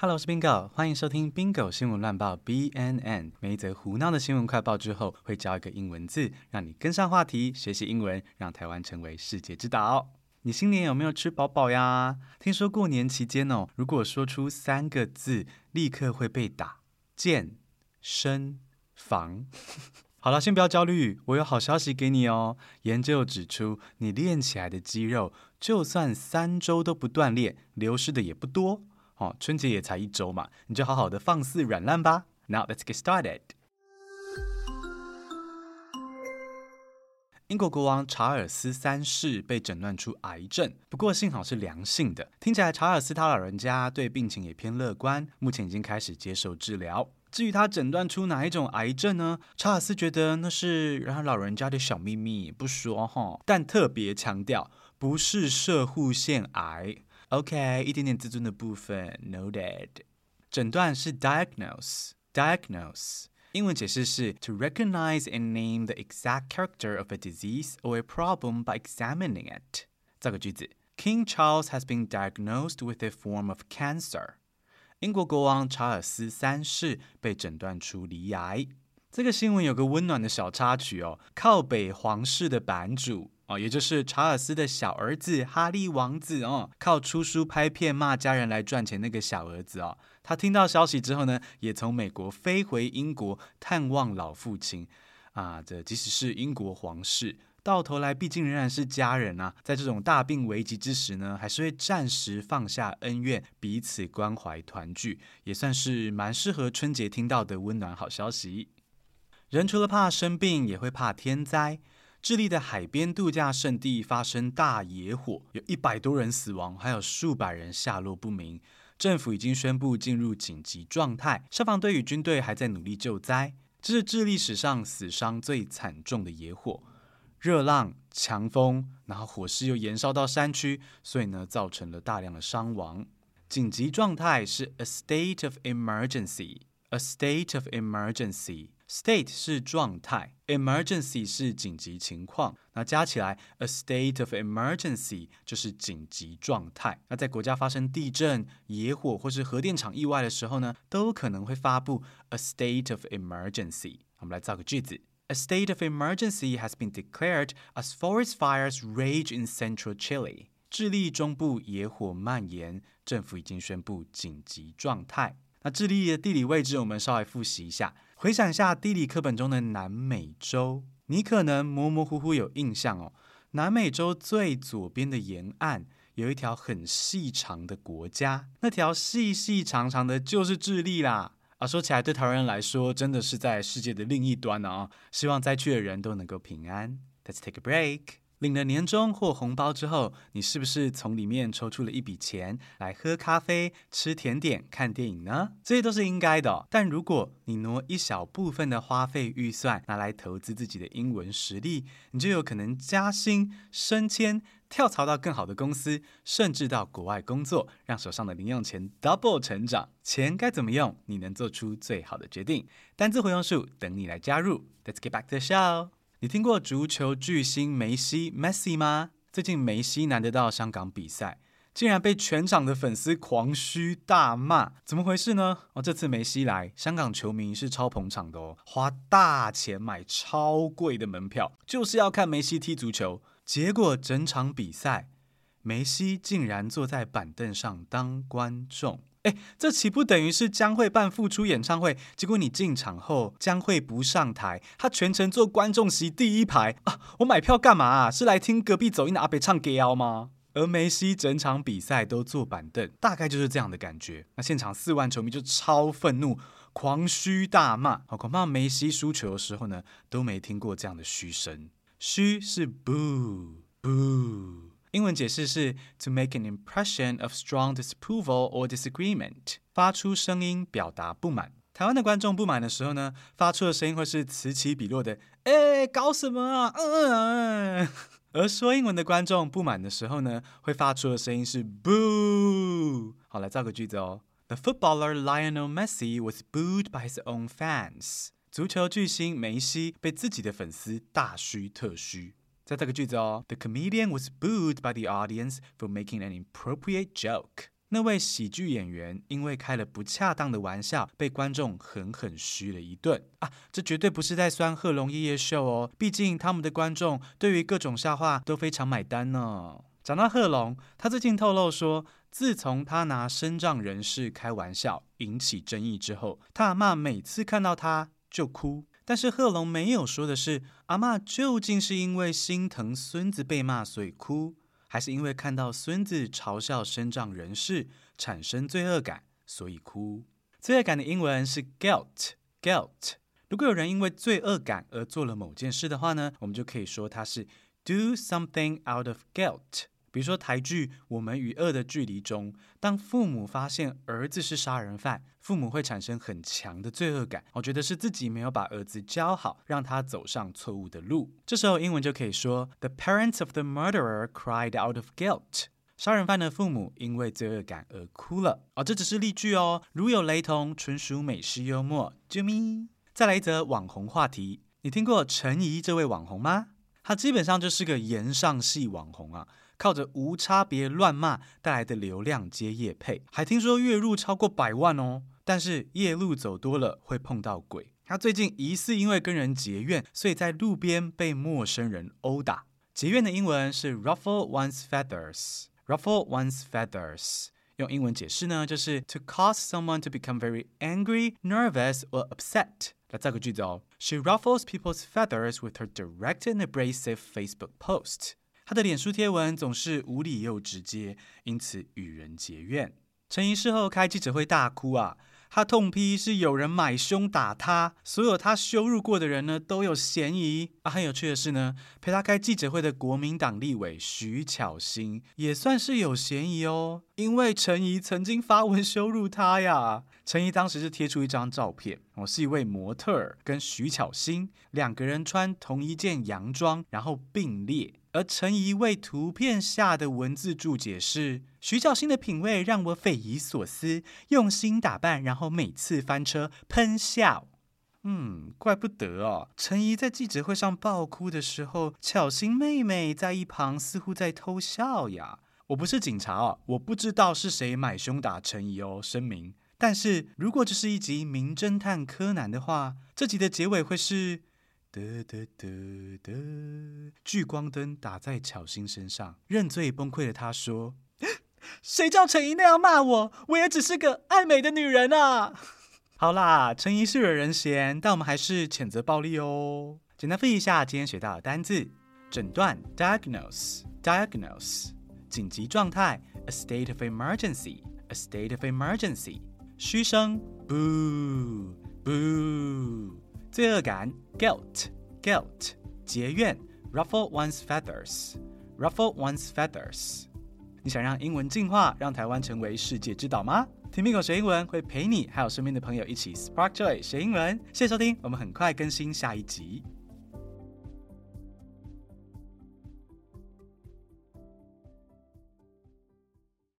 Hello， 我是 Bingo， 欢迎收听 Bingo 新闻乱报 BNN。每一则胡闹的新闻快报之后，会教一个英文字，让你跟上话题，学习英文，让台湾成为世界之岛。你新年有没有吃饱饱呀？听说过年期间哦，如果说出3个字，立刻会被打：健身房。好了，先不要焦虑，我有好消息给你哦。研究指出，你练起来的肌肉，就算3周都不锻炼，流失的也不多。哦，春节也才1周嘛，你就好好的放肆软烂吧。Now let's get started。 英国国王查尔斯3世被诊断出癌症，不过幸好是良性的。听起来查尔斯他老人家对病情也偏乐观，目前已经开始接受治疗。至于他诊断出哪一种癌症呢？查尔斯觉得那是他老人家的小秘密，不说哈，但特别强调不是攝護腺癌。OK， 一点点自尊的部分 noted。 诊断是 diagnose， 英文解释是 to recognize and name the exact character of a disease or a problem by examining it。 造个句子， King Charles has been diagnosed with a form of cancer。 英国国王查尔斯3世被诊断出罹癌。这个新闻有个温暖的小插曲哦，靠北皇室的版主哦，也就是查尔斯的小儿子哈利王子哦，靠出书拍片骂家人来赚钱那个小儿子哦，他听到消息之后呢，也从美国飞回英国探望老父亲啊。这即使是英国皇室，到头来毕竟仍然是家人啊，在这种大病危急之时呢，还是会暂时放下恩怨，彼此关怀团聚，也算是蛮适合春节听到的温暖好消息。人除了怕生病，也会怕天灾。智利的海边度假胜地发生大野火，有100多人死亡，还有数百人下落不明。政府已经宣布进入紧急状态，消防队与军队还在努力救灾。这是智利史上死伤最惨重的野火，热浪、强风，然后火势又延烧到山区，所以呢，造成了大量的伤亡。紧急状态是 a state of emergency。A state of emergency。State 是状态， emergency 是紧急情况，那加起来 a state of emergency 就是紧急状态。那在国家发生地震、野火或是核电厂意外的时候呢，都可能会发布 a state of emergency。 我们来造个句子， A state of emergency has been declared as forest fires rage in central Chile。 智利中部野火蔓延，政府已经宣布紧急状态。那智利的地理位置我们稍微复习一下，回想一下地理课本中的南美洲，你可能模模糊糊有印象哦。南美洲最左边的沿岸有一条很细长的国家，那条细细长长的就是智利啦。啊，说起来对台湾人来说真的是在世界的另一端哦，希望灾区的人都能够平安。 Let's take a break。领了年终或红包之后，你是不是从里面抽出了一笔钱来喝咖啡、吃甜点、看电影呢？这些都是应该的哦，但如果你挪一小部分的花费预算拿来投资自己的英文实力，你就有可能加薪、升迁、跳槽到更好的公司，甚至到国外工作，让手上的零用钱 double 成长。钱该怎么用，你能做出最好的决定。单字活用术等你来加入。Let's get back to the show。你听过足球巨星梅西 Messi 吗？最近梅西难得到香港比赛，竟然被全场的粉丝狂嘘大骂，怎么回事呢？哦，这次梅西来，香港球迷是超捧场的哦，花大钱买超贵的门票，就是要看梅西踢足球。结果整场比赛，梅西竟然坐在板凳上当观众。哎，这岂不等于是江蕙办复出演唱会，结果你进场后江蕙不上台，他全程坐观众席第1排啊！我买票干嘛啊？是来听隔壁走音的阿北唱 gay 吗？而梅西整场比赛都坐板凳，大概就是这样的感觉。那现场4万球迷就超愤怒，狂嘘大骂。好，恐怕梅西输球的时候呢，都没听过这样的嘘声。嘘是 boo boo。英文解释是 to make an impression of strong disapproval or disagreement， 发出声音表达不满。台湾的观众不满的时候呢，发出的声音会是此起彼落的，哎，搞什么啊？而说英文的观众不满的时候呢，会发出的声音是 boo。 好，来造个句子哦。 The footballer Lionel Messi was booed by his own fans。 足球巨星梅西被自己的粉丝大嘘特嘘。在这个句子哦， The comedian was booed by the audience for making an inappropriate joke。那位喜剧演员因为开了不恰当的玩笑，被观众狠狠嘘了一顿啊！这绝对不是在酸贺龙夜夜秀哦，毕竟他们的观众对于各种笑话都非常买单呢、哦。讲到贺龙，他最近透露说，自从他拿身障人士开玩笑引起争议之后，他阿嬷每次看到他就哭。但是贺龙没有说的是，阿嬷究竟是因为心疼孙子被骂所以哭，还是因为看到孙子嘲笑身障人士产生罪恶感所以哭。罪恶感的英文是 guilt。 如果有人因为罪恶感而做了某件事的话呢，我们就可以说他是 do something out of guilt。 比如说台剧《我们与恶的距离》中，当父母发现儿子是杀人犯，父母会产生很强的罪恶感，我觉得是自己没有把儿子教好，让他走上错误的路。这时候英文就可以说 The parents of the murderer cried out of guilt。 杀人犯的父母因为罪恶感而哭了。这只是例句哦，如有雷同，纯属美式幽默。再来一则网红话题，你听过陈怡这位网红吗？他基本上就是个言上系网红啊，靠着无差别乱骂带来的流量接业配，还听说月入超过100万哦。但是夜路走多了会碰到鬼，他最近疑似因为跟人结怨，所以在路边被陌生人殴打。结怨的英文是 ruffle one's feathers。 ruffle one's feathers 用英文解释呢，就是 to cause someone to become very angry, nervous or upset。来造个句子哦。 She ruffles people's feathers with her direct and abrasive Facebook post。 她的脸书贴文总是无理又直接，因此与人结怨。陈怡事后开记者会大哭啊，她痛批是有人买凶打她，所有她羞辱过的人呢都有嫌疑啊。很有趣的是呢，陪她开记者会的国民党立委徐巧芯也算是有嫌疑哦，因为陈怡曾经发文羞辱她呀。陈怡当时是贴出一张照片，是一位模特儿跟徐巧芯两个人穿同一件洋装，然后并列。而陈怡为图片下的文字注解是：徐巧芯的品味让我匪夷所思，用心打扮，然后每次翻车喷笑。怪不得哦，陈怡在记者会上爆哭的时候，巧芯妹妹在一旁似乎在偷笑呀。我不是警察哦，我不知道是谁买凶打陈怡哦，声明。但是如果这是一集名侦探柯南的话，这集的结尾会是得得得得，聚光灯打在巧芯身上，认罪崩溃的他说：谁叫陈怡那样骂我，我也只是个爱美的女人啊。好啦，陈怡是惹人嫌，但我们还是谴责暴力哦。简单复习一下今天学到的单字：诊断 diagnose， 紧急状态 a state of emergency， 嘘声 boo boo， 罪恶感 guilt， 结怨 ruffle one's feathers， 你想让英文进化，让台湾成为世界之岛吗？听Bingo学英文会陪你还有身边的朋友一起 Spark Joy 学英文。谢谢收听，我们很快更新下一集。